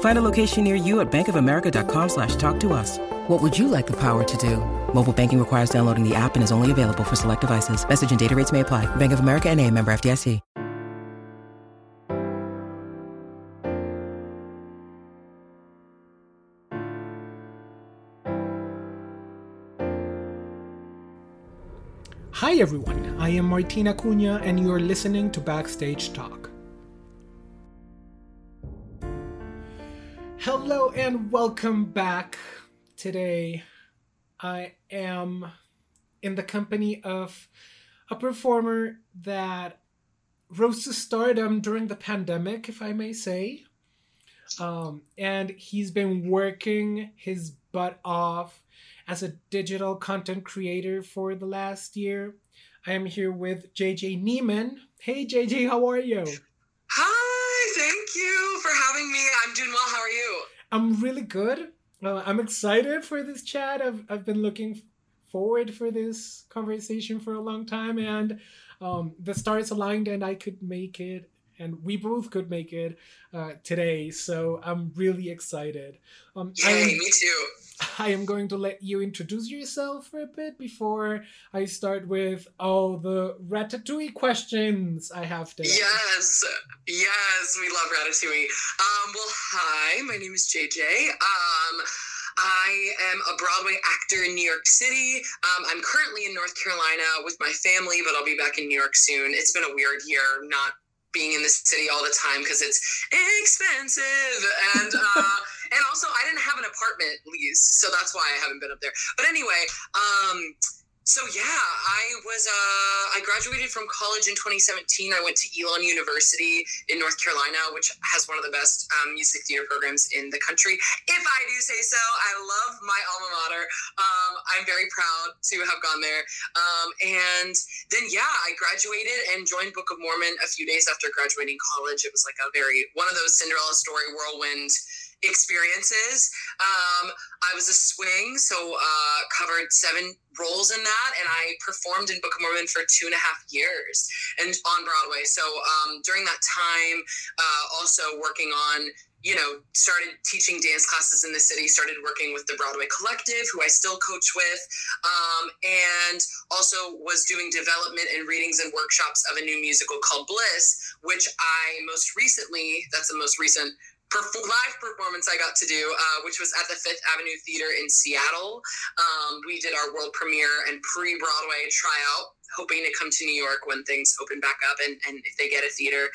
Find a location near you at bankofamerica.com/talktous. What would you like the power to do? Mobile banking requires downloading the app and is only available for select devices. Message and data rates may apply. Bank of America N.A., member FDIC. Hi everyone, I am Martina Cunha and you are listening to Backstage Talk. Hello and welcome back. Today, I am in the company of a performer that rose to stardom during the pandemic, if I may say. And he's been working his butt off as a digital content creator for the last year. I am here with JJ Niemann. Hey, JJ, how are you? Hi, thank you for having me. I'm doing well. How are you? I'm really good. I'm excited for this chat. I've been looking forward for this conversation for a long time, and the stars aligned and I could make it, and we both could make it today. So I'm really excited. Yay, me too. I am going to let you introduce yourself for a bit before I start with all the Ratatouille questions I have today. Yes, we love Ratatouille. Well, hi, my name is JJ. I am a Broadway actor in New York City. I'm currently in North Carolina with my family, but I'll be back in New York soon. It's been a weird year, not being in the city all the time because it's expensive, and and also I didn't have an apartment lease, so that's why I haven't been up there. But anyway, I graduated from college in 2017. I went to Elon University in North Carolina, which has one of the best music theater programs in the country, if I do say so. I love my alma mater. I'm very proud to have gone there. And then I graduated and joined Book of Mormon a few days after graduating college. It was like a very, one of those Cinderella story whirlwind experiences. I was a swing, so covered 7 roles in that, and I performed in Book of Mormon for 2.5 years and on Broadway. So during that time, also working on, started teaching dance classes in the city, started working with the Broadway Collective, who I still coach with, and also was doing development and readings and workshops of a new musical called Bliss, which I most recently, that's the most recent live performance I got to do, which was at the Fifth Avenue Theater in Seattle. We did our world premiere and pre-Broadway tryout, hoping to come to New York when things open back up and if they get a theater.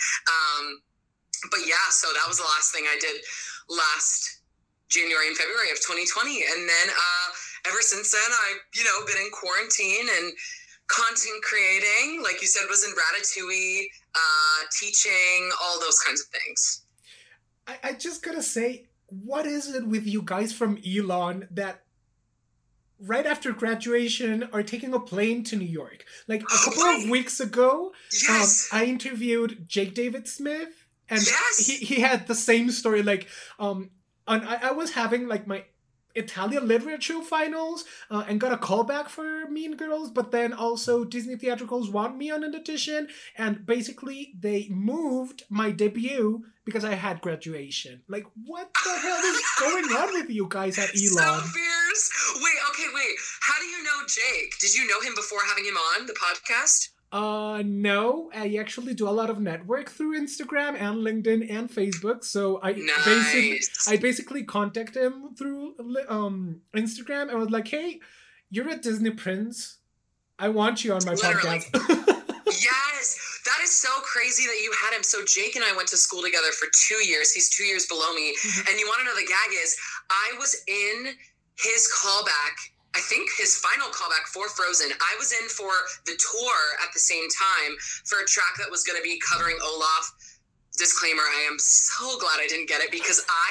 So that was the last thing I did last January and February of 2020. And then ever since then, I've, been in quarantine and content creating, like you said, was in Ratatouille, teaching, all those kinds of things. I just gotta say, what is it with you guys from Elon that right after graduation are taking a plane to New York? Like a couple of weeks ago, yes. I interviewed Jake David Smith, and yes. he had the same story. Like, I was having like my Italian literature finals and got a call back for Mean Girls, but then also Disney Theatricals want me on an audition, and basically they moved my debut because I had graduation. Like, what the hell is going on with you guys at Elon? So fierce. Wait. How do you know Jake? Did you know him before having him on the podcast? No, I actually do a lot of network through Instagram and LinkedIn and Facebook. So I basically contact him through Instagram. I was like, hey, you're a Disney prince. I want you on my podcast. Yes, that is so crazy that you had him. So Jake and I went to school together for 2 years. He's 2 years below me. And you want to know the gag is, I was in his callback, I think his final callback for Frozen. I was in for the tour at the same time for a track that was going to be covering Olaf. Disclaimer, I am so glad I didn't get it, because I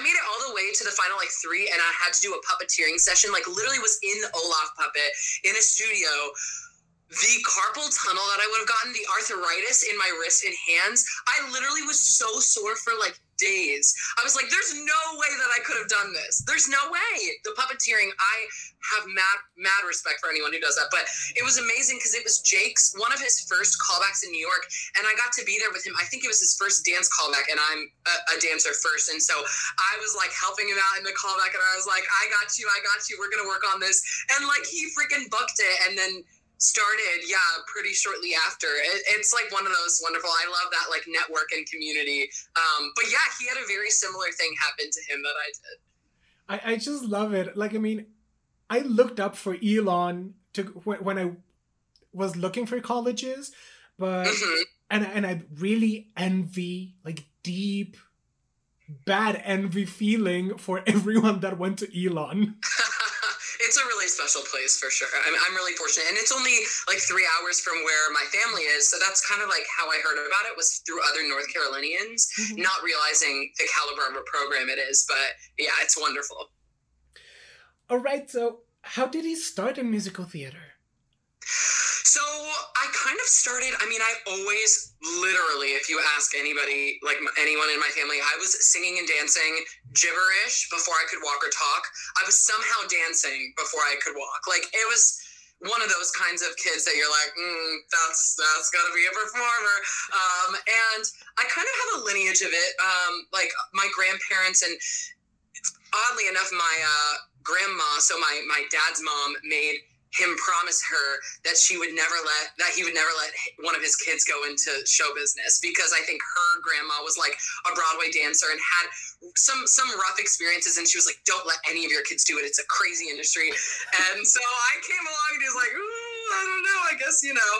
made it all the way to the final like three, and I had to do a puppeteering session, like literally was in the Olaf puppet in a studio. The carpal tunnel that I would have gotten, the arthritis in my wrist and hands, I literally was so sore for like days. I was like, there's no way that I could have done this. There's no way. The puppeteering, I have mad respect for anyone who does that. But it was amazing because it was Jake's, one of his first callbacks in New York. And I got to be there with him. I think it was his first dance callback, and I'm a dancer first. And so I was like helping him out in the callback, and I was like, I got you. We're going to work on this. And like, he freaking booked it. And then started pretty shortly after. It's like one of those wonderful, I love that like network and community, but yeah, he had a very similar thing happen to him that I did. I just love it. Like, I mean, I looked up for Elon when I was looking for colleges, but and I really envy, like, deep bad envy feeling for everyone that went to Elon. It's a really special place for sure. I'm really fortunate. And it's only like 3 hours from where my family is. So that's kind of like how I heard about it, was through other North Carolinians, not realizing the caliber of a program it is. But yeah, it's wonderful. All right. So how did he start in musical theater? So I kind of started, I always, literally, if you ask anybody, like anyone in my family, I was singing and dancing gibberish before I could walk or talk. I was somehow dancing before I could walk. Like, it was one of those kinds of kids that you're like, that's gotta be a performer. And I kind of have a lineage of it. Like my grandparents, and oddly enough, my grandma, so my dad's mom, made him promise her that he would never let one of his kids go into show business, because I think her grandma was like a Broadway dancer and had some rough experiences, and she was like, don't let any of your kids do it, it's a crazy industry. And so I came along and he was like, ooh, I don't know, I guess, you know.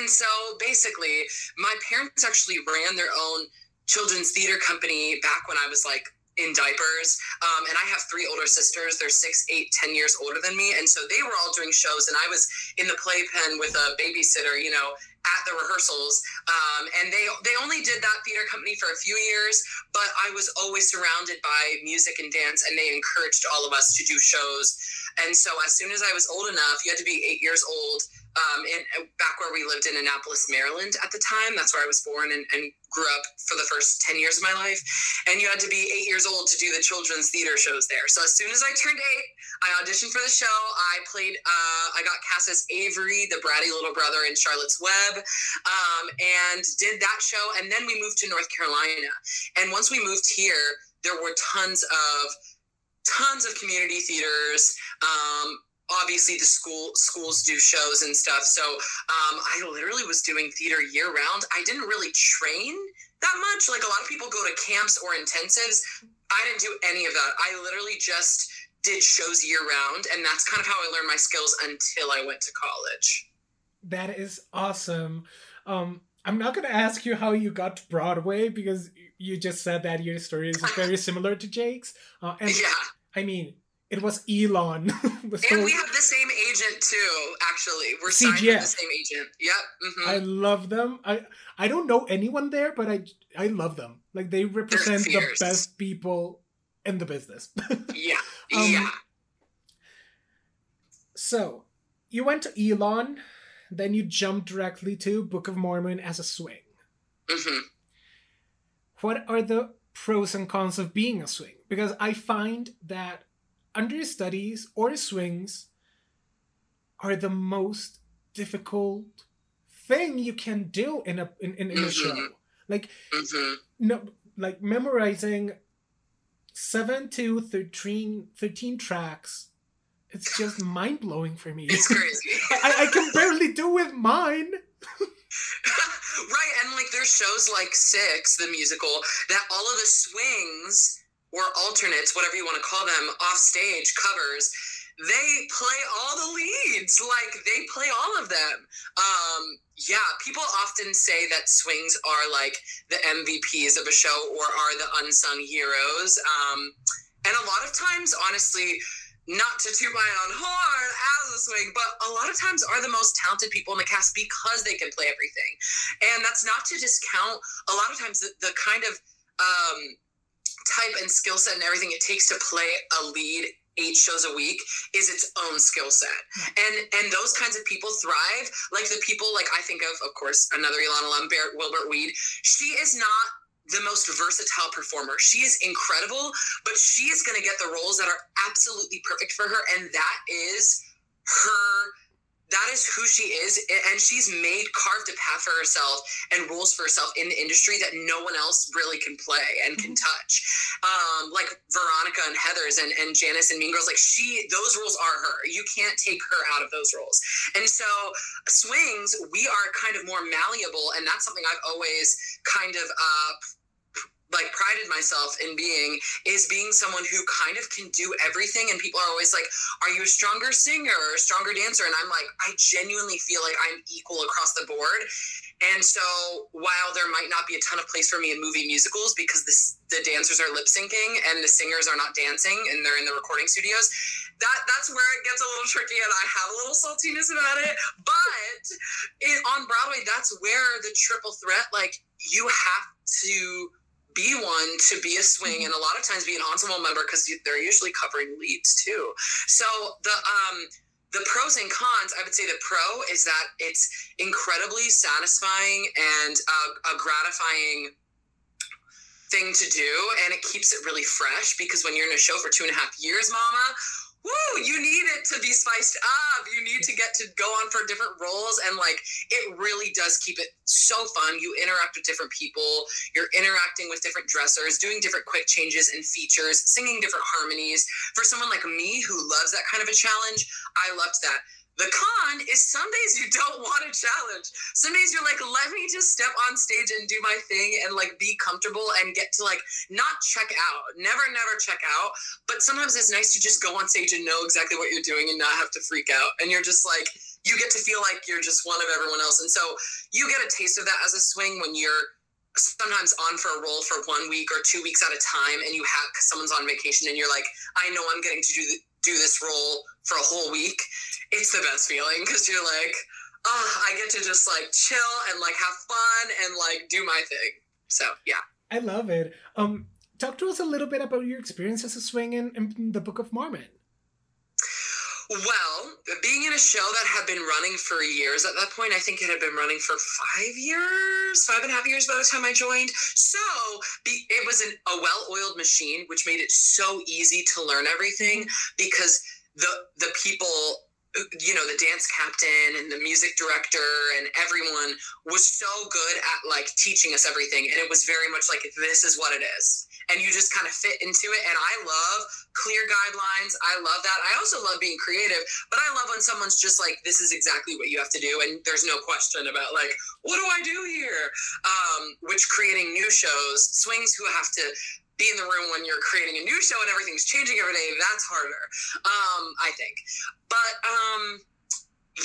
And so basically my parents actually ran their own children's theater company back when I was like in diapers, and I have three older sisters. They're 6, 8, 10 years older than me, and so they were all doing shows, and I was in the playpen with a babysitter, you know, at the rehearsals, and they only did that theater company for a few years, but I was always surrounded by music and dance, and they encouraged all of us to do shows. And so as soon as I was old enough, you had to be 8 years old, and back where we lived in Annapolis, Maryland at the time, that's where I was born and grew up for the first 10 years of my life. And you had to be 8 years old to do the children's theater shows there. So as soon as I turned 8, I auditioned for the show. I got cast as Avery, the bratty little brother in Charlotte's Web, and did that show. And then we moved to North Carolina. And once we moved here, there were tons of community theaters. Obviously the schools do shows and stuff. So I literally was doing theater year round. I didn't really train that much. Like, a lot of people go to camps or intensives. I didn't do any of that. I literally just did shows year round. And that's kind of how I learned my skills until I went to college. That is awesome. I'm not going to ask you how you got to Broadway, because you just said that your story is very similar to Jake's. It was Elon. And we have the same agent too, actually. We're signed with the same agent. Yep. Mm-hmm. I love them. I don't know anyone there, but I love them. Like, they represent the best people in the business. Yeah. Yeah. So you went to Elon, then you jumped directly to Book of Mormon as a swing. Mm-hmm. What are the pros and cons of being a swing? Because I find that understudies or swings are the most difficult thing you can do in a show. Like, like memorizing 7 to 13 tracks, it's just mind-blowing for me. It's crazy. I can barely do with mine. Right, and like, there's shows like Six, the musical, that all of the swings or alternates, whatever you want to call them, off stage covers, they play all the leads. Like, they play all of them. Yeah, people often say that swings are like the MVPs of a show or are the unsung heroes. And a lot of times, honestly, not to toot my own horn as a swing, but a lot of times are the most talented people in the cast because they can play everything. And that's not to discount a lot of times the kind of type and skill set and everything it takes to play a lead 8 shows a week is its own skill set. And those kinds of people thrive. Like the people, like I think of course, another Elon alum, Wilbert Weed. She is not the most versatile performer. She is incredible, but she is going to get the roles that are absolutely perfect for her. And that is who she is. And she's carved a path for herself and rules for herself in the industry that no one else really can play and can touch. Like Veronica and Heathers and Janice and Mean Girls, like those roles are her. You can't take her out of those roles. And so swings, we are kind of more malleable. And that's something I've always kind of, like prided myself in being someone who kind of can do everything. And people are always like, are you a stronger singer or a stronger dancer? And I'm like, I genuinely feel like I'm equal across the board. And so while there might not be a ton of place for me in movie musicals because the dancers are lip syncing and the singers are not dancing and they're in the recording studios, that's where it gets a little tricky and I have a little saltiness about it. But on Broadway, that's where the triple threat, like you have to be one to be a swing and a lot of times be an ensemble member because they're usually covering leads too. So the pros and cons, I would say the pro is that it's incredibly satisfying and a gratifying thing to do, and it keeps it really fresh because when you're in a show for 2.5 years, mama, woo, you need it to be spiced up. You need to get to go on for different roles. And like, it really does keep it so fun. You interact with different people. You're interacting with different dressers, doing different quick changes and features, singing different harmonies. For someone like me who loves that kind of a challenge, I loved that. The con is some days you don't want a challenge. Some days you're like, let me just step on stage and do my thing and like be comfortable and get to like not check out, never check out. But sometimes it's nice to just go on stage and know exactly what you're doing and not have to freak out. And you're just like, you get to feel like you're just one of everyone else. And so you get a taste of that as a swing when you're sometimes on for a role for 1 week or 2 weeks at a time and you have, cause someone's on vacation and you're like, I know I'm getting to do this role for a whole week. It's the best feeling because you're like, oh, I get to just like chill and like have fun and like do my thing. So yeah, I love it. Talk to us a little bit about your experience as a swing in the Book of Mormon. Well, being in a show that had been running for years at that point, I think it had been running for 5.5 years by the time I joined. So it was a well-oiled machine, which made it so easy to learn everything because the people, you know, the dance captain and the music director and everyone was so good at like teaching us everything. And it was very much like, this is what it is. And you just kind of fit into it. And I love clear guidelines. I love that. I also love being creative, but I love when someone's just like, this is exactly what you have to do. And there's no question about like, what do I do here? Which creating new shows, swings who have to be in the room when you're creating a new show and everything's changing every day, that's harder, I think. But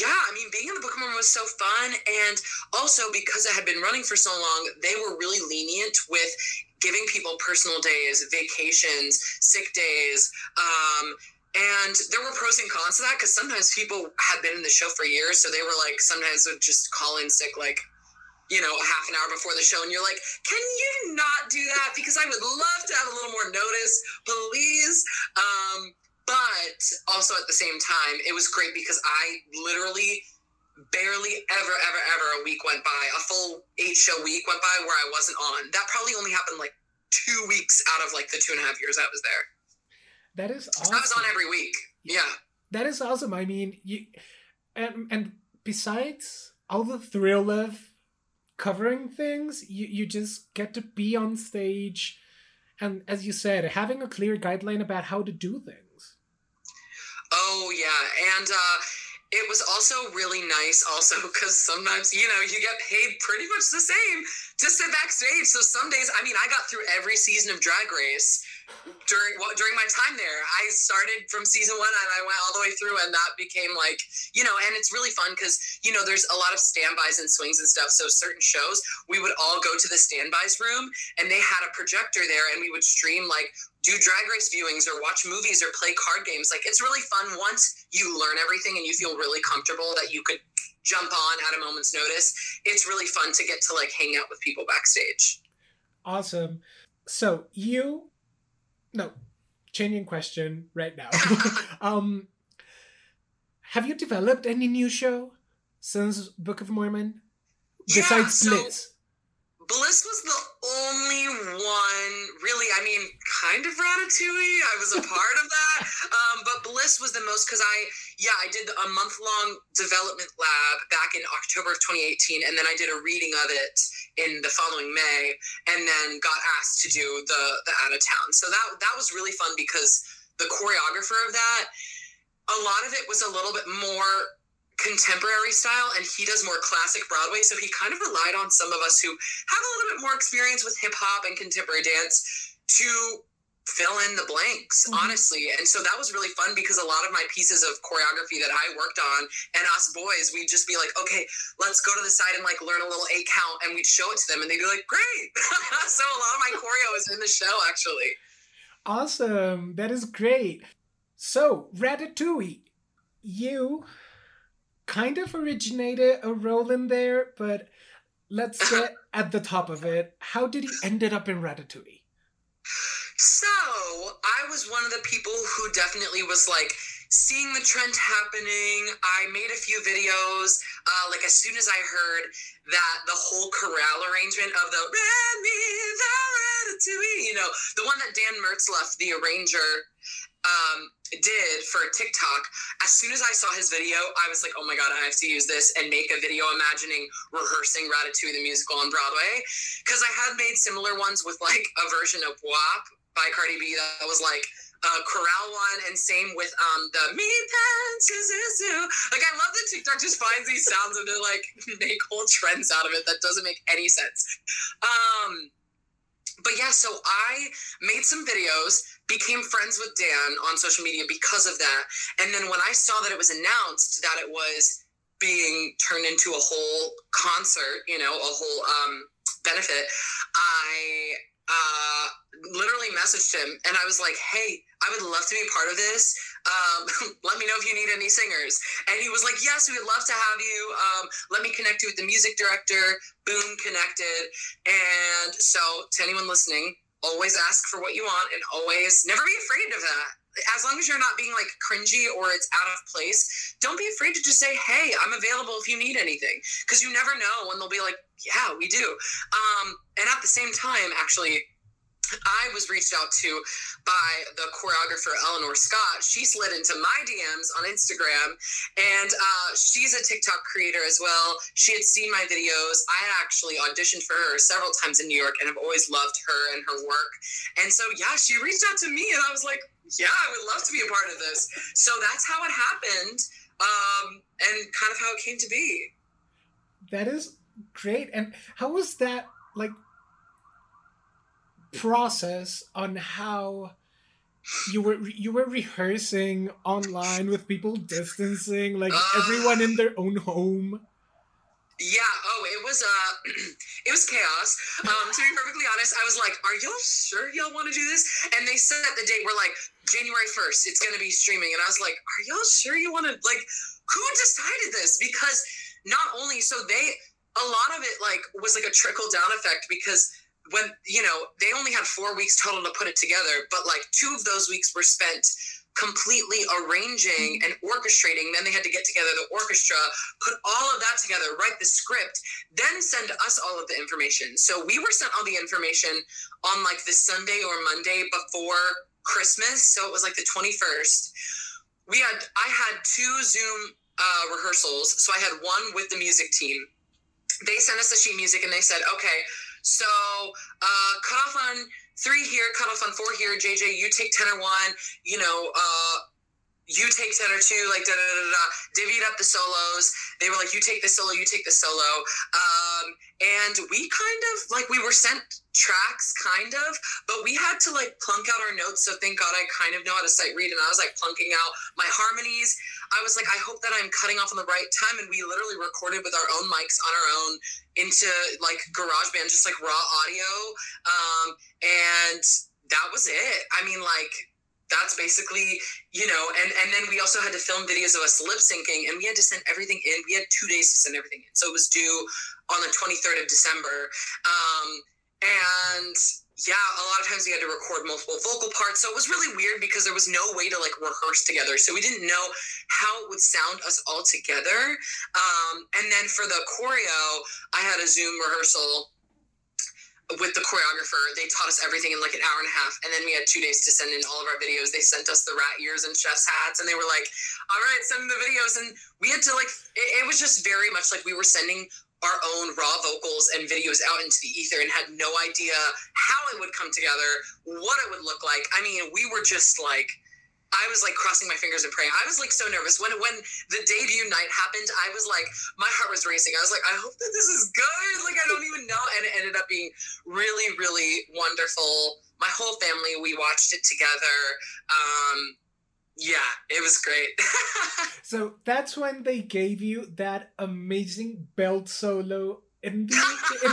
yeah, I mean, being in the Book of Mormon was so fun. And also because it had been running for so long, they were really lenient with giving people personal days, vacations, sick days. And there were pros and cons to that because sometimes people had been in the show for years. So they were like, sometimes would just call in sick, like, you know, half an hour before the show, and you're like, can you not do that? Because I would love to have a little more notice, please. But also at the same time, it was great because I literally barely ever a week went by. A full 8-show week went by where I wasn't on. That probably only happened like 2 weeks out of like the 2.5 years I was there. That is awesome. I was on every week. Yeah. That is awesome. I mean, you, and besides all the thrill of covering things, you just get to be on stage and, as you said, having a clear guideline about how to do things. Oh yeah. And it was also really nice also because sometimes, you know, you get paid pretty much the same to sit backstage. So some days, I mean, I got through every season of Drag Race during my time there, I started from season one and I went all the way through, and that became like, you know, and it's really fun because, you know, there's a lot of standbys and swings and stuff. So certain shows, we would all go to the standbys room and they had a projector there and we would stream, like, do drag race viewings or watch movies or play card games. Like, it's really fun once you learn everything and you feel really comfortable that you could jump on at a moment's notice. It's really fun to get to, like, hang out with people backstage. Awesome. So you... No, changing question right now. Have you developed any new show since Book of Mormon? Besides Bliss? So Bliss was the only one, really. I mean, kind of Ratatouille. I was a part of that. But Bliss was the most, because I did a month-long development lab back in October of 2018, and then I did a reading of it in the following May, and then got asked to do the out of town. So that was really fun because the choreographer of that, a lot of it was a little bit more contemporary style, and he does more classic Broadway. So he kind of relied on some of us who have a little bit more experience with hip hop and contemporary dance to fill in the blanks, honestly. And so that was really fun because a lot of my pieces of choreography that I worked on, and us boys, we'd just be like, okay, let's go to the side and, like, learn a little 8 count, and we'd show it to them and they'd be like, great. So a lot of my choreo is in the show, actually. Awesome. That is great. So Ratatouille, you kind of originated a role in there, but let's get at the top of it. How did you end up in Ratatouille? So I was one of the people who definitely was, like, seeing the trend happening. I made a few videos, like, as soon as I heard that the whole chorale arrangement of the Ratatouille, you know, the one that Dan Mertz left, the arranger, did for TikTok. As soon as I saw his video, I was like, oh my God, I have to use this and make a video imagining rehearsing Ratatouille the musical on Broadway. Because I had made similar ones with, like, a version of WAP by Cardi B that was, like, a chorale one, and same with the me pants, like, I love that TikTok just finds these sounds and they, like, make whole trends out of it that doesn't make any sense. But yeah, so I made some videos, became friends with Dan on social media because of that. And then when I saw that it was announced that it was being turned into a whole concert, you know, a whole benefit, I literally messaged him and I was like, hey, I would love to be a part of this. Let me know if you need any singers. And he was like, yes, we would love to have you. Let me connect you with the music director. Boom, connected. And so to anyone listening, always ask for what you want and always never be afraid of that. As long as you're not being, like, cringy or it's out of place, don't be afraid to just say, hey, I'm available if you need anything. Because you never know when they'll be like, yeah, we do. And at the same time, actually, I was reached out to by the choreographer Eleanor Scott. She slid into my DMs on Instagram, and she's a TikTok creator as well. She had seen my videos. I actually auditioned for her several times in New York and have always loved her and her work. And so, yeah, she reached out to me and I was like, yeah, I would love to be a part of this. So that's how it happened, and kind of how it came to be. That is great. And how was that, like, process on how you were rehearsing online with people distancing, like, everyone in their own home? It was chaos. To be perfectly honest, I was like, are y'all sure y'all want to do this? And they said that the date, we're like, January 1st it's going to be streaming, and I was like, are y'all sure you want to, like, who decided this? Because not only, so they, a lot of it, like, was like a trickle down effect, because when, you know, they only had 4 weeks total to put it together, but, like, 2 of those weeks were spent completely arranging and orchestrating. Then they had to get together the orchestra, put all of that together, write the script, then send us all of the information. So we were sent all the information on, like, the Sunday or Monday before Christmas. So it was like the 21st. I had 2 Zoom rehearsals. So I had one with the music team. They sent us the sheet music and they said, okay, so cut off on 3 here, cut off on 4 here. JJ, you take tenor 1, you know, you take tenor 2, like, da da da da, divvied up the solos. They were like, you take the solo, you take the solo. And we kind of, like, we were sent tracks, kind of, but we had to, like, plunk out our notes. So thank God I kind of know how to sight read, and I was, like, plunking out my harmonies. I was like, I hope that I'm cutting off on the right time. And we literally recorded with our own mics on our own into, like, GarageBand, just, like, raw audio. And that was it. I mean, like, that's basically, you know, and then we also had to film videos of us lip syncing, and we had to send everything in. We had 2 days to send everything in. So it was due on the 23rd of December. And yeah, a lot of times we had to record multiple vocal parts. So it was really weird because there was no way to, like, rehearse together. So we didn't know how it would sound us all together. And then for the choreo, I had a Zoom rehearsal with the choreographer. They taught us everything in, like, an hour and a half, and then we had 2 days to send in all of our videos. They sent us the rat ears and chef's hats, and they were like, all right, send the videos. And we had to, like, it was just very much like we were sending our own raw vocals and videos out into the ether and had no idea how it would come together, what it would look like. I mean, we were just like, I was, like, crossing my fingers and praying. I was, like, so nervous. When the debut night happened, I was, like, my heart was racing. I was, like, I hope that this is good. Like, I don't even know. And it ended up being really, really wonderful. My whole family, we watched it together. Yeah, it was great. So that's when they gave you that amazing belt solo. It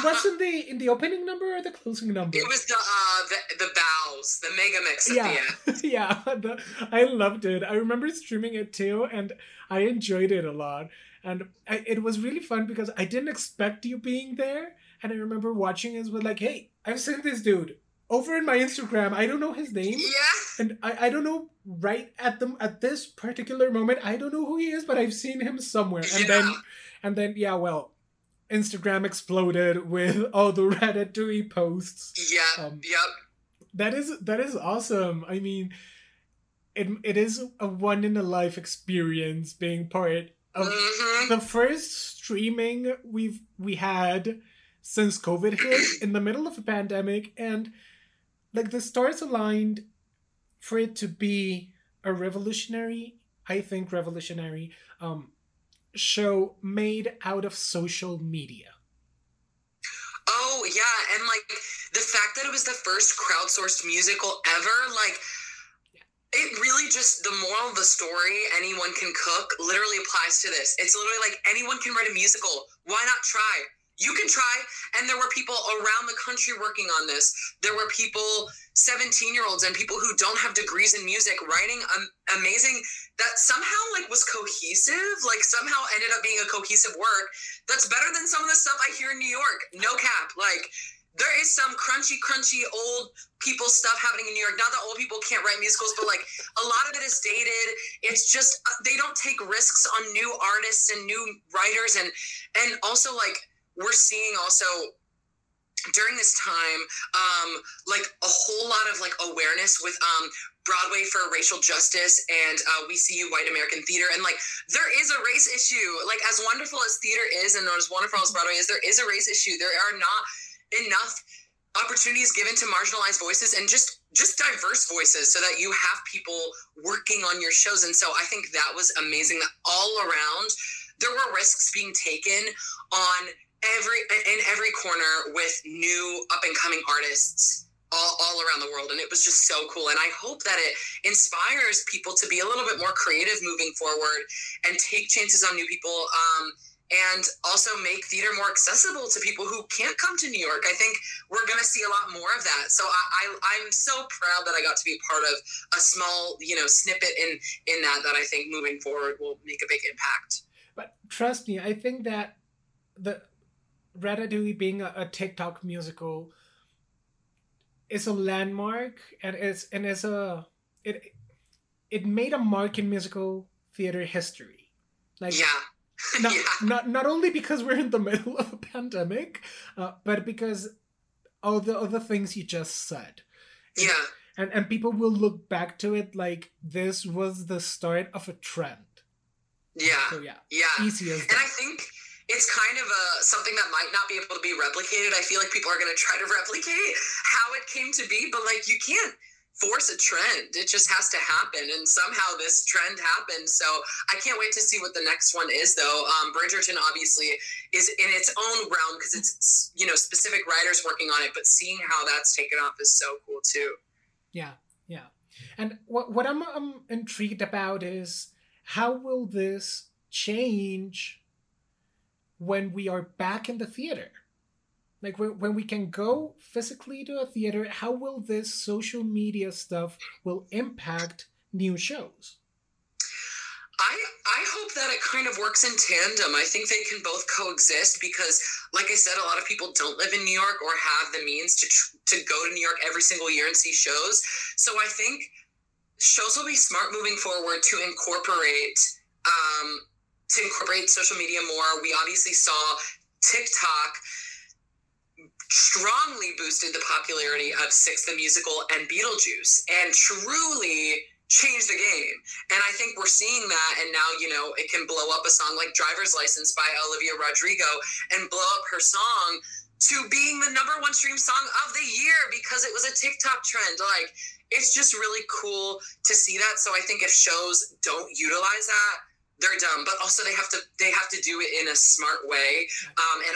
was in the opening number or the closing number? It was the bows, the mega mix at the end. I loved it. I remember streaming it too, and I enjoyed it a lot. And it was really fun because I didn't expect you being there. And I remember watching it with, like, hey, I've seen this dude over in my Instagram. I don't know his name. Yeah. And I don't know right at this particular moment. I don't know who he is, but I've seen him somewhere. And then Instagram exploded with all the Ratatouille posts. Yeah, yep. That is awesome. I mean, it is a one in a life experience being part of the first streaming we had since COVID hit in the middle of a pandemic, and, like, the stars aligned for it to be a revolutionary show made out of social media. Oh yeah, and, like, the fact that it was the first crowdsourced musical ever, like, it really just, the moral of the story, anyone can cook, literally applies to this. It's literally like, anyone can write a musical, why not try? You can try. And there were people around the country working on this. There were people, 17-year-olds and people who don't have degrees in music, writing amazing, that somehow, like, was cohesive, like, somehow ended up being a cohesive work that's better than some of the stuff I hear in New York. No cap. Like, there is some crunchy old people stuff happening in New York. Not that old people can't write musicals, but, like, a lot of it is dated. It's just, they don't take risks on new artists and new writers. And also, like, we're seeing also during this time, like, a whole lot of, like, awareness with Broadway for racial justice and We See You White American Theater. And, like, there is a race issue. Like, as wonderful as theater is and as wonderful as Broadway is, there is a race issue. There are not enough opportunities given to marginalized voices and just diverse voices so that you have people working on your shows. And so I think that was amazing that all around there were risks being taken on in every corner with new up-and-coming artists all around the world. And it was just so cool. And I hope that it inspires people to be a little bit more creative moving forward and take chances on new people, and also make theater more accessible to people who can't come to New York. I think we're going to see a lot more of that. So I'm so proud that I got to be part of a small, you know, snippet in that I think moving forward will make a big impact. But trust me, I think that the Ratatouille being a TikTok musical is a landmark, and it made a mark in musical theater history. Like, yeah. Not only because we're in the middle of a pandemic, but because all the other things you just said. Yeah. And people will look back to it like this was the start of a trend. Yeah. So, yeah. Easy as that. And I think it's kind of something that might not be able to be replicated. I feel like people are going to try to replicate how it came to be, but, like, you can't force a trend. It just has to happen. And somehow this trend happened. So I can't wait to see what the next one is, though. Bridgerton obviously is in its own realm because it's, you know, specific writers working on it, but seeing how that's taken off is so cool too. Yeah. Yeah. And what I'm intrigued about is how will this change when we are back in the theater? Like when we can go physically to a theater, how will this social media stuff will impact new shows? I hope that it kind of works in tandem. I think they can both coexist because, like I said, a lot of people don't live in New York or have the means to go to New York every single year and see shows. So I think shows will be smart moving forward to incorporate social media more. We obviously saw TikTok strongly boosted the popularity of Six, the musical, and Beetlejuice, and truly changed the game. And I think we're seeing that. And now, you know, it can blow up a song like Driver's License by Olivia Rodrigo and blow up her song to being the #1 stream song of the year because it was a TikTok trend. Like, it's just really cool to see that. So I think if shows don't utilize that, they're dumb, but also they have to do it in a smart way. And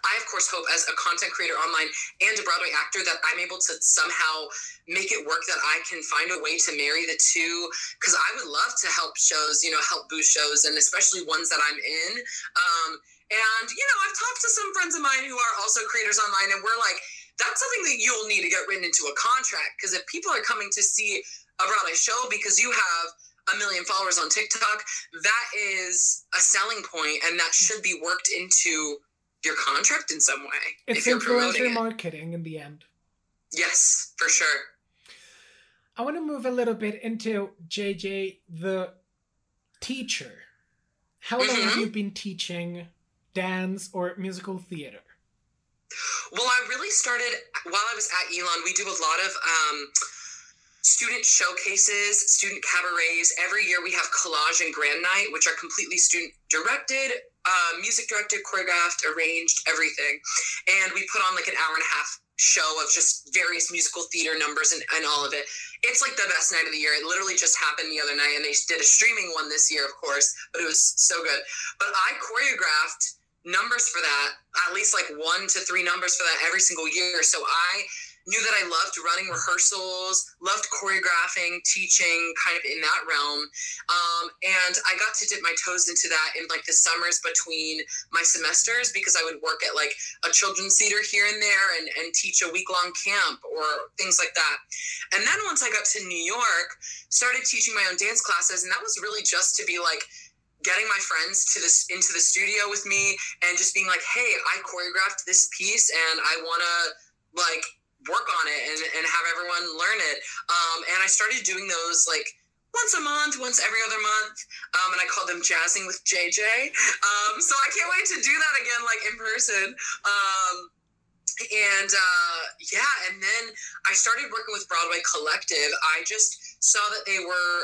I, of course, hope as a content creator online and a Broadway actor that I'm able to somehow make it work, that I can find a way to marry the two, because I would love to help shows, you know, help boost shows, and especially ones that I'm in. And, you know, I've talked to some friends of mine who are also creators online, and we're like, that's something that you'll need to get written into a contract, because if people are coming to see a Broadway show because you have 1 million followers on TikTok, that is a selling point, and that should be worked into your contract in some way. It's influencer marketing in the end. Yes, for sure. I want to move a little bit into JJ, the teacher. How long have you been teaching dance or musical theater? Well, I really started while I was at Elon. We do a lot of student showcases, student cabarets. Every year we have collage and grand night, which are completely student directed, music directed, choreographed, arranged, everything. And we put on like an hour and a half show of just various musical theater numbers and all of it. It's like the best night of the year. It literally just happened the other night, and they did a streaming one this year, of course, but it was so good. But I choreographed numbers for that, at least like 1 to 3 numbers for that every single year. So I knew that I loved running rehearsals, loved choreographing, teaching, kind of in that realm. And I got to dip my toes into that in like the summers between my semesters, because I would work at like a children's theater here and there and teach a week-long camp or things like that. And then once I got to New York, started teaching my own dance classes. And that was really just to be like getting my friends into the studio with me and just being like, hey, I choreographed this piece and I want to like work on it and have everyone learn it. And I started doing those like once a month, once every other month. And I called them Jazzing with JJ. So I can't wait to do that again, like in person. And then I started working with Broadway Collective. I just saw that they were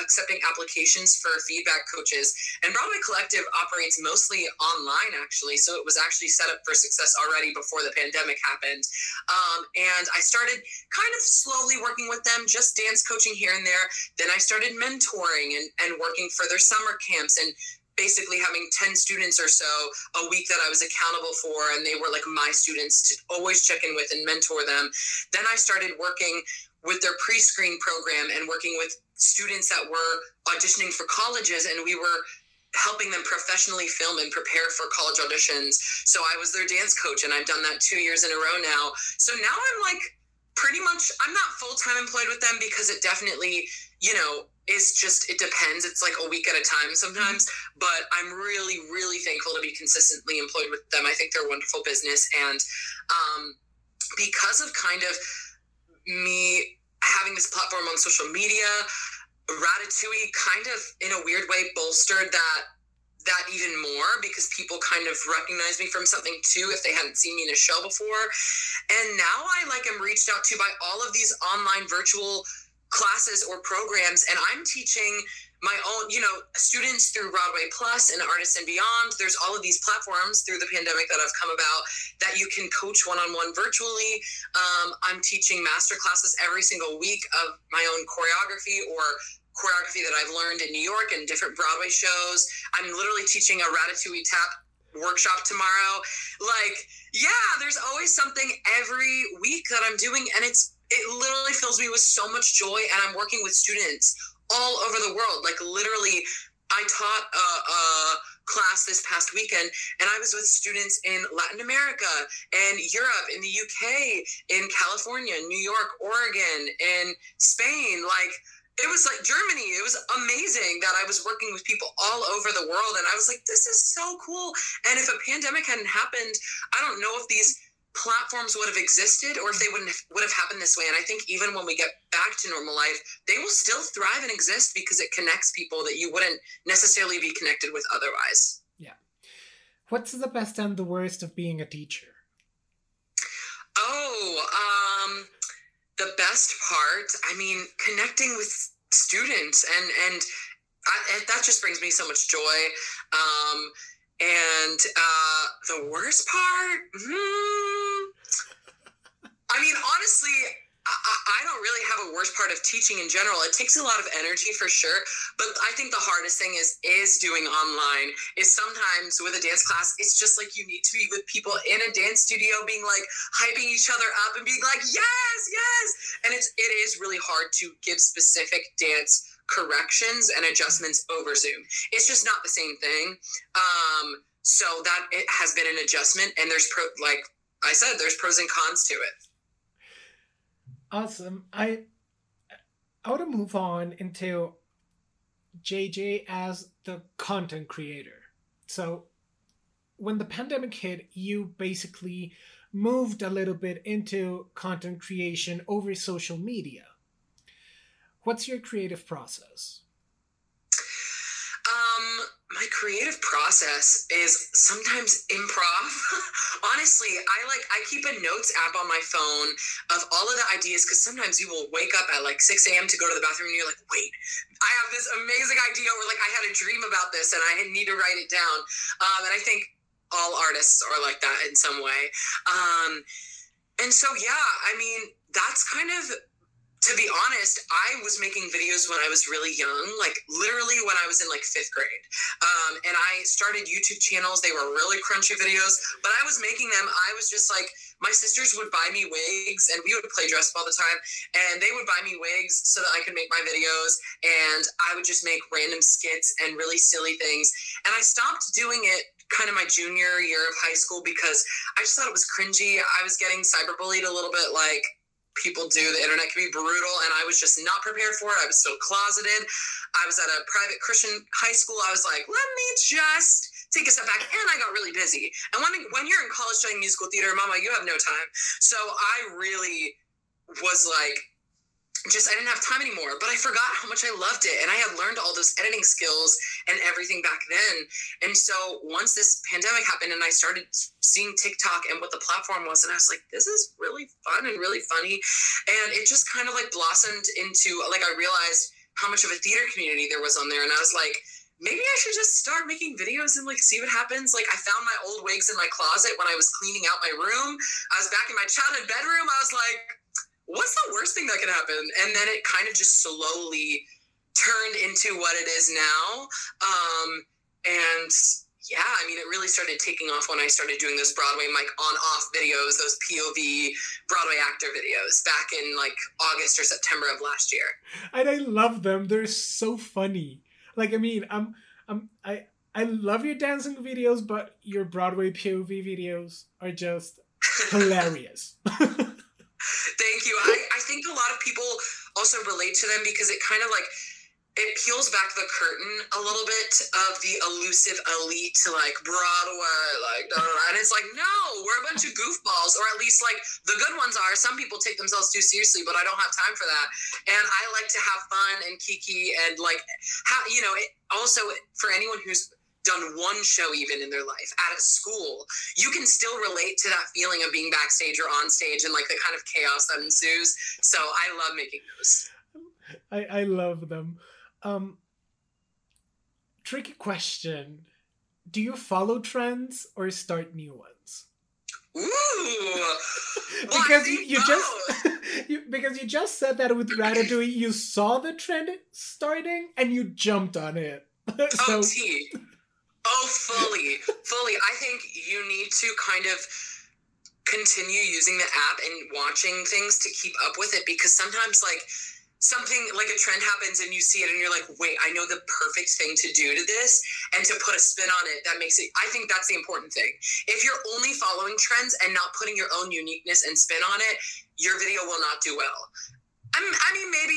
accepting applications for feedback coaches, and Broadway Collective operates mostly online, actually. So it was actually set up for success already before the pandemic happened. And I started kind of slowly working with them, just dance coaching here and there. Then I started mentoring and working for their summer camps, and basically having 10 students or so a week that I was accountable for, and they were like my students to always check in with and mentor them. Then I started working with their pre-screen program and working with students that were auditioning for colleges, and we were helping them professionally film and prepare for college auditions. So I was their dance coach, and I've done that 2 years in a row now. So now I'm like pretty much, I'm not full-time employed with them, because it definitely, you know, it's just, it depends. It's like a week at a time sometimes, but I'm really, really thankful to be consistently employed with them. I think they're a wonderful business. And because of kind of me having this platform on social media, Ratatouille kind of in a weird way bolstered that even more, because people kind of recognize me from something too, if they hadn't seen me in a show before. And now I like am reached out to by all of these online virtual classes or programs, and I'm teaching my own, you know, students through Broadway Plus and Artists and Beyond. There's all of these platforms through the pandemic that I've come about that you can coach one-on-one virtually. I'm teaching master classes every single week of my own choreography or choreography that I've learned in New York and different Broadway shows. I'm literally teaching a Ratatouille tap workshop tomorrow. Like, yeah, there's always something every week that I'm doing, and it literally fills me with so much joy. And I'm working with students all over the world. Like, literally, I taught a class this past weekend, and I was with students in Latin America and Europe, in the UK, in California, New York, Oregon, and Spain. Like, it was like Germany. It was amazing that I was working with people all over the world. And I was like, this is so cool. And if a pandemic hadn't happened, I don't know if these platforms would have existed or if they would have happened this way. And I think even when we get back to normal life, they will still thrive and exist because it connects people that you wouldn't necessarily be connected with otherwise. Yeah. What's the best and the worst of being a teacher? The best part, I mean, connecting with students, and that just brings me so much joy. The worst part, I mean, honestly, I don't really have a worst part of teaching in general. It takes a lot of energy for sure, but I think the hardest thing is doing online, is sometimes with a dance class, it's just like you need to be with people in a dance studio being like hyping each other up and being like, yes, yes. And it is really hard to give specific dance corrections and adjustments over Zoom. It's just not the same thing. So that it has been an adjustment, and there's pros and cons to it. Awesome. I want to move on into JJ as the content creator. So when the pandemic hit, you basically moved a little bit into content creation over social media. What's your creative process? My creative process is sometimes improv. Honestly, I keep a notes app on my phone of all of the ideas, because sometimes you will wake up at like 6 a.m. to go to the bathroom and you're like, wait, I have this amazing idea, or like I had a dream about this and I need to write it down. And I think all artists are like that in some way. That's kind of, to be honest, I was making videos when I was really young, like literally when I was in like fifth grade. And I started YouTube channels. They were really crunchy videos, but I was making them. I was just like, my sisters would buy me wigs, and we would play dress up all the time, and they would buy me wigs so that I could make my videos, and I would just make random skits and really silly things. And I stopped doing it kind of my junior year of high school because I just thought it was cringy. I was getting cyberbullied a little bit, like people do. The internet can be brutal, and I was just not prepared for it. I was so closeted. I was at a private Christian high school. I was like, let me just take a step back, and I got really busy. And when you're in college studying musical theater, mama, you have no time. So I really was like, I didn't have time anymore, but I forgot how much I loved it. And I had learned all those editing skills and everything back then. And so once this pandemic happened and I started seeing TikTok and what the platform was, and I was like, this is really fun and really funny. And it just kind of like blossomed into, like, I realized how much of a theater community there was on there. And I was like, maybe I should just start making videos and like see what happens. Like, I found my old wigs in my closet when I was cleaning out my room. I was back in my childhood bedroom. I was like, what's the worst thing that could happen? And then it kind of just slowly turned into what it is now. It really started taking off when I started doing those Broadway mic on-off videos, those POV Broadway actor videos back in like August or September of last year. And I love them. They're so funny. Like, I mean, I love your dancing videos, but your Broadway POV videos are just hilarious. Thank you. I think a lot of people also relate to them because it kind of like, it peels back the curtain a little bit of the elusive elite to like Broadway, like, da, da, da. And it's like, no, we're a bunch of goofballs, or at least like the good ones are. Some people take themselves too seriously, but I don't have time for that. And I like to have fun and kiki and like, for anyone who's done one show even in their life at a school, you can still relate to that feeling of being backstage or on stage and like the kind of chaos that ensues. So I love making those. I love them. Tricky question. Do you follow trends or start new ones? Ooh! Because you just said that with Ratatouille, you saw the trend starting and you jumped on it. So... Oh, fully. I think you need to kind of continue using the app and watching things to keep up with it, because sometimes something like a trend happens and you see it and you're like, wait, I know the perfect thing to do to this and to put a spin on it that makes it. I think that's the important thing. If you're only following trends and not putting your own uniqueness and spin on it, your video will not do well. I mean, maybe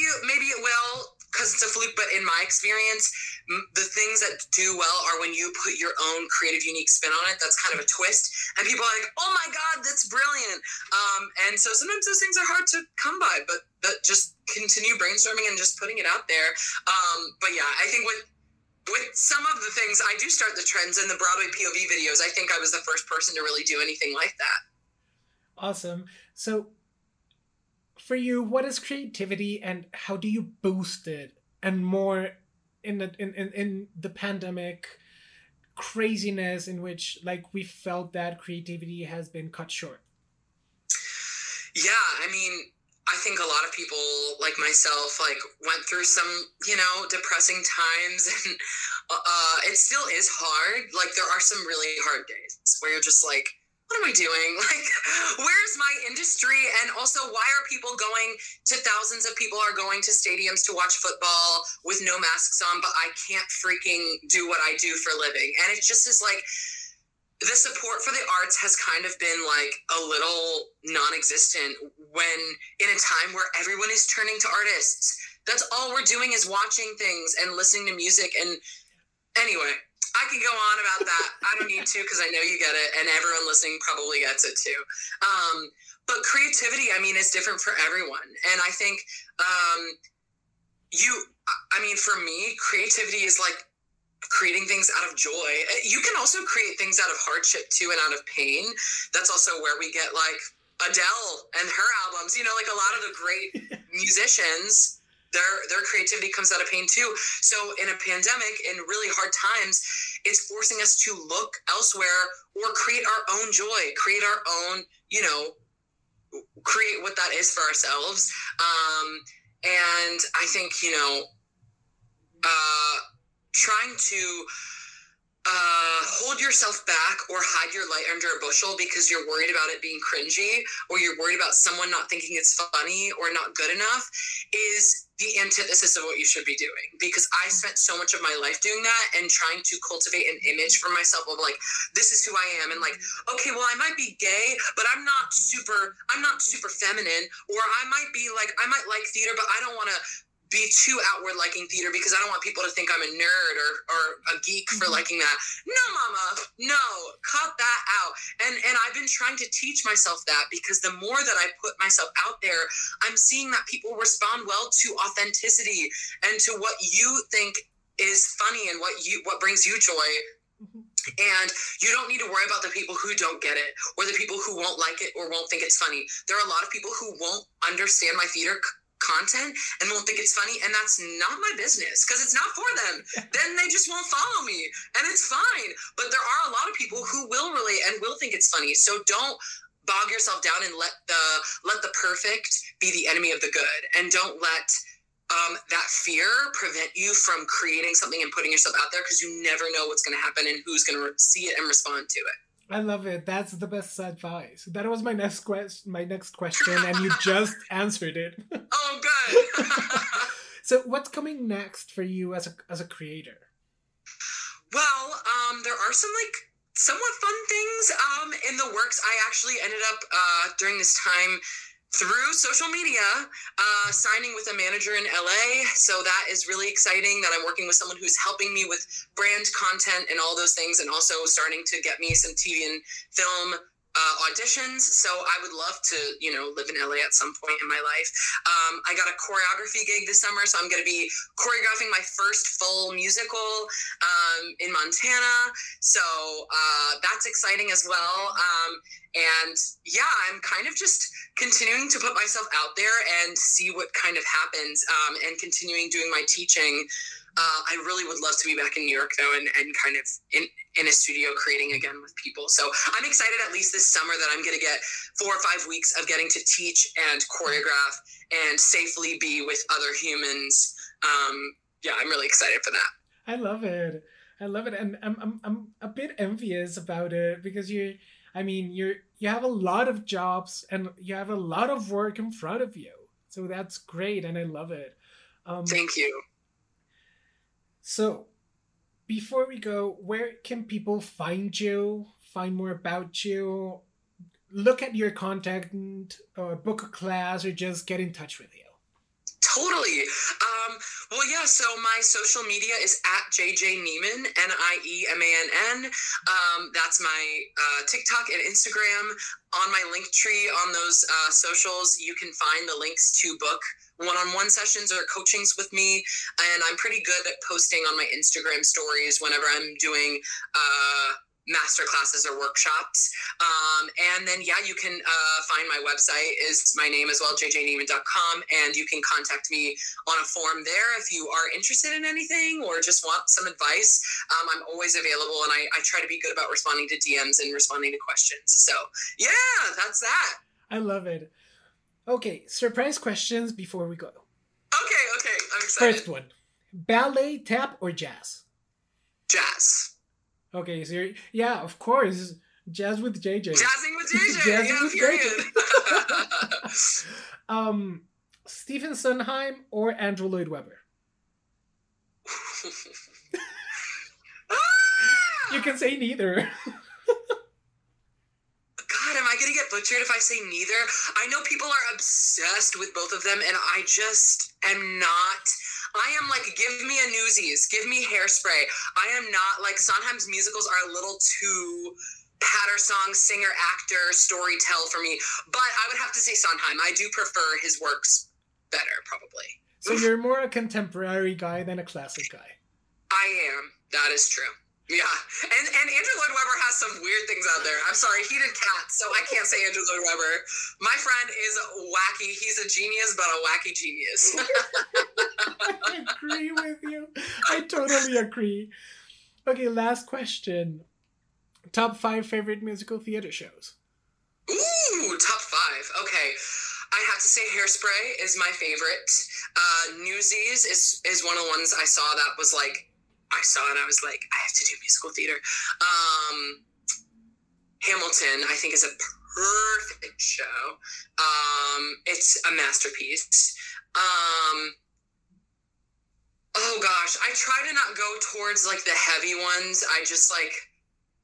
it will, because it's a fluke, but in my experience, the things that do well are when you put your own creative, unique spin on it. That's kind of a twist. And people are like, oh my God, that's brilliant. And so sometimes those things are hard to come by, but just continue brainstorming and just putting it out there. But yeah, I think with some of the things, I do start the trends in the Broadway POV videos. I think I was the first person to really do anything like that. Awesome. So for you, what is creativity and how do you boost it? And more in the pandemic craziness in which we felt that creativity has been cut short. Yeah, I mean, I think a lot of people like myself went through some, depressing times, and it still is hard. There are some really hard days where you're just like, what am I doing? Where's my industry? And also, why are people going to thousands of people are going to stadiums to watch football with no masks on, but I can't freaking do what I do for a living? And it just is the support for the arts has kind of been a little non-existent when in a time where everyone is turning to artists. That's all we're doing is watching things and listening to music. And anyway, I can go on about that. I don't need to, because I know you get it, and everyone listening probably gets it too. But creativity, I mean, is different for everyone. And I think for me, creativity is creating things out of joy. You can also create things out of hardship too, and out of pain. That's also where we get Adele and her albums. A lot of the great musicians, Their creativity comes out of pain too. So in a pandemic, in really hard times, it's forcing us to look elsewhere or create our own joy, create our own, create what that is for ourselves. And I think, trying to hold yourself back or hide your light under a bushel because you're worried about it being cringy, or you're worried about someone not thinking it's funny or not good enough, is the antithesis of what you should be doing, because I spent so much of my life doing that and trying to cultivate an image for myself of this is who I am, and okay, well, I might be gay, but I'm not super feminine, or I might be I might like theater, but I don't want to be too outward liking theater because I don't want people to think I'm a nerd or a geek for liking that. No, mama, no, cut that out. And I've been trying to teach myself that, because the more that I put myself out there, I'm seeing that people respond well to authenticity and to what you think is funny and what brings you joy. And you don't need to worry about the people who don't get it, or the people who won't like it or won't think it's funny. There are a lot of people who won't understand my theater content and won't think it's funny, and that's not my business, because it's not for them. Then they just won't follow me, and it's fine. But there are a lot of people who will relate and will think it's funny, so don't bog yourself down and let the perfect be the enemy of the good, and don't let that fear prevent you from creating something and putting yourself out there, because you never know what's going to happen and who's going to see it and respond to it. I love it. That's the best advice. That was my next question. And you just answered it. Oh, good. So, what's coming next for you as a creator? Well, there are some somewhat fun things in the works. I actually ended up during this time, through social media, signing with a manager in LA. So that is really exciting, that I'm working with someone who's helping me with brand content and all those things, and also starting to get me some TV and film auditions. So I would love to, live in LA at some point in my life. I got a choreography gig this summer, so I'm going to be choreographing my first full musical in Montana. So that's exciting as well. And yeah, I'm kind of just continuing to put myself out there and see what kind of happens, and continuing doing my teaching I really would love to be back in New York, though, and kind of in a studio creating again with people. So I'm excited at least this summer that I'm going to get 4 or 5 weeks of getting to teach and choreograph and safely be with other humans. Yeah, I'm really excited for that. I love it. I love it. And I'm a bit envious about it because you have a lot of jobs and you have a lot of work in front of you. So that's great. And I love it. Thank you. So before we go, where can people find you, find more about you, look at your content or book a class or just get in touch with you? Totally. So my social media is at JJ Niemann, Niemann. That's my TikTok and Instagram. On my link tree on those socials, you can find the links to book one-on-one sessions or coachings with me. And I'm pretty good at posting on my Instagram stories whenever I'm doing master classes or workshops. And then, you can find my website is my name as well, jjniemann.com. And you can contact me on a form there if you are interested in anything or just want some advice. I'm always available, and I try to be good about responding to DMs and responding to questions. So yeah, that's that. I love it. Okay, surprise questions before we go. Okay, I'm excited. First one, ballet, tap, or jazz? Jazz. Okay, so yeah, of course, jazz with JJ. Jazzing with JJ, jazz with JJ. Stephen Sondheim or Andrew Lloyd Webber? You can say neither. God, am I gonna get butchered if I say neither? I know people are obsessed with both of them, and I just am not. I am like, give me a Newsies, give me Hairspray. I am not like, Sondheim's musicals are a little too patter song, singer, actor, story tell for me. But I would have to say Sondheim. I do prefer his works better, probably. So you're more a contemporary guy than a classic guy. I am. That is true. Yeah. And Andrew Lloyd Webber has some weird things out there. I'm sorry, he did Cats, so I can't say Andrew Lloyd Webber. My friend is wacky. He's a genius, but a wacky genius. I agree with you. I totally agree. Okay, last question. Top 5 favorite musical theater shows. Ooh, top 5. Okay. I have to say Hairspray is my favorite. Newsies is one of the ones I saw that was like, I saw it and I was like, I have to do musical theater. Hamilton, I think, is a perfect show. It's a masterpiece. Oh gosh, I try to not go towards like the heavy ones. I just like,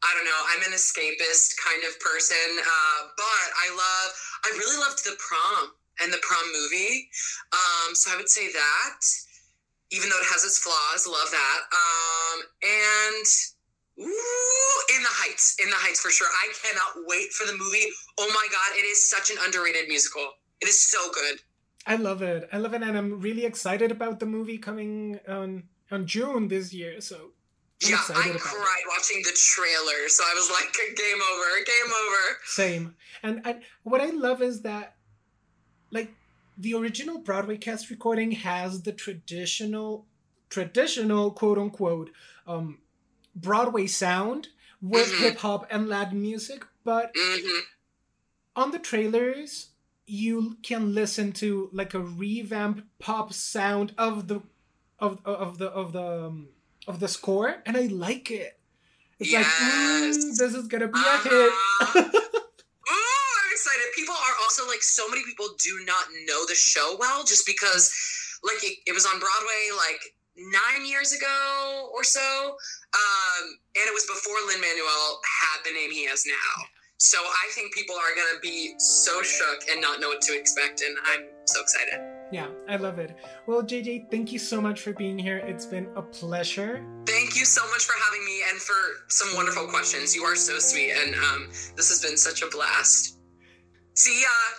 I don't know, I'm an escapist kind of person. But I really loved The Prom and The Prom movie. So I would say that. Even though it has its flaws, love that. In the Heights for sure. I cannot wait for the movie. Oh my God, it is such an underrated musical. It is so good. I love it, and I'm really excited about the movie coming on June this year. So I cried watching the trailer. So I was like, game over. Same. And what I love is that, like, the original Broadway cast recording has the traditional quote unquote Broadway sound with hip hop and Latin music, but on the trailers you can listen to like a revamped pop sound of the score, and I like it. It's this is gonna be a hit. Excited. People are also like, so many people do not know the show well just because like it was on Broadway like 9 years ago or so, and it was before Lin-Manuel had the name he has now. So I think people are gonna be so shook and not know what to expect, and I'm so excited. Yeah, I love it. Well, JJ, thank you so much for being here. It's been a pleasure. Thank you so much for having me and for some wonderful questions. You are so sweet, and this has been such a blast. See ya!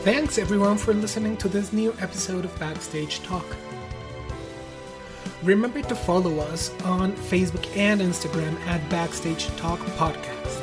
Thanks everyone for listening to this new episode of Backstage Talk. Remember to follow us on Facebook and Instagram at Backstage Talk Podcast.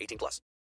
18+.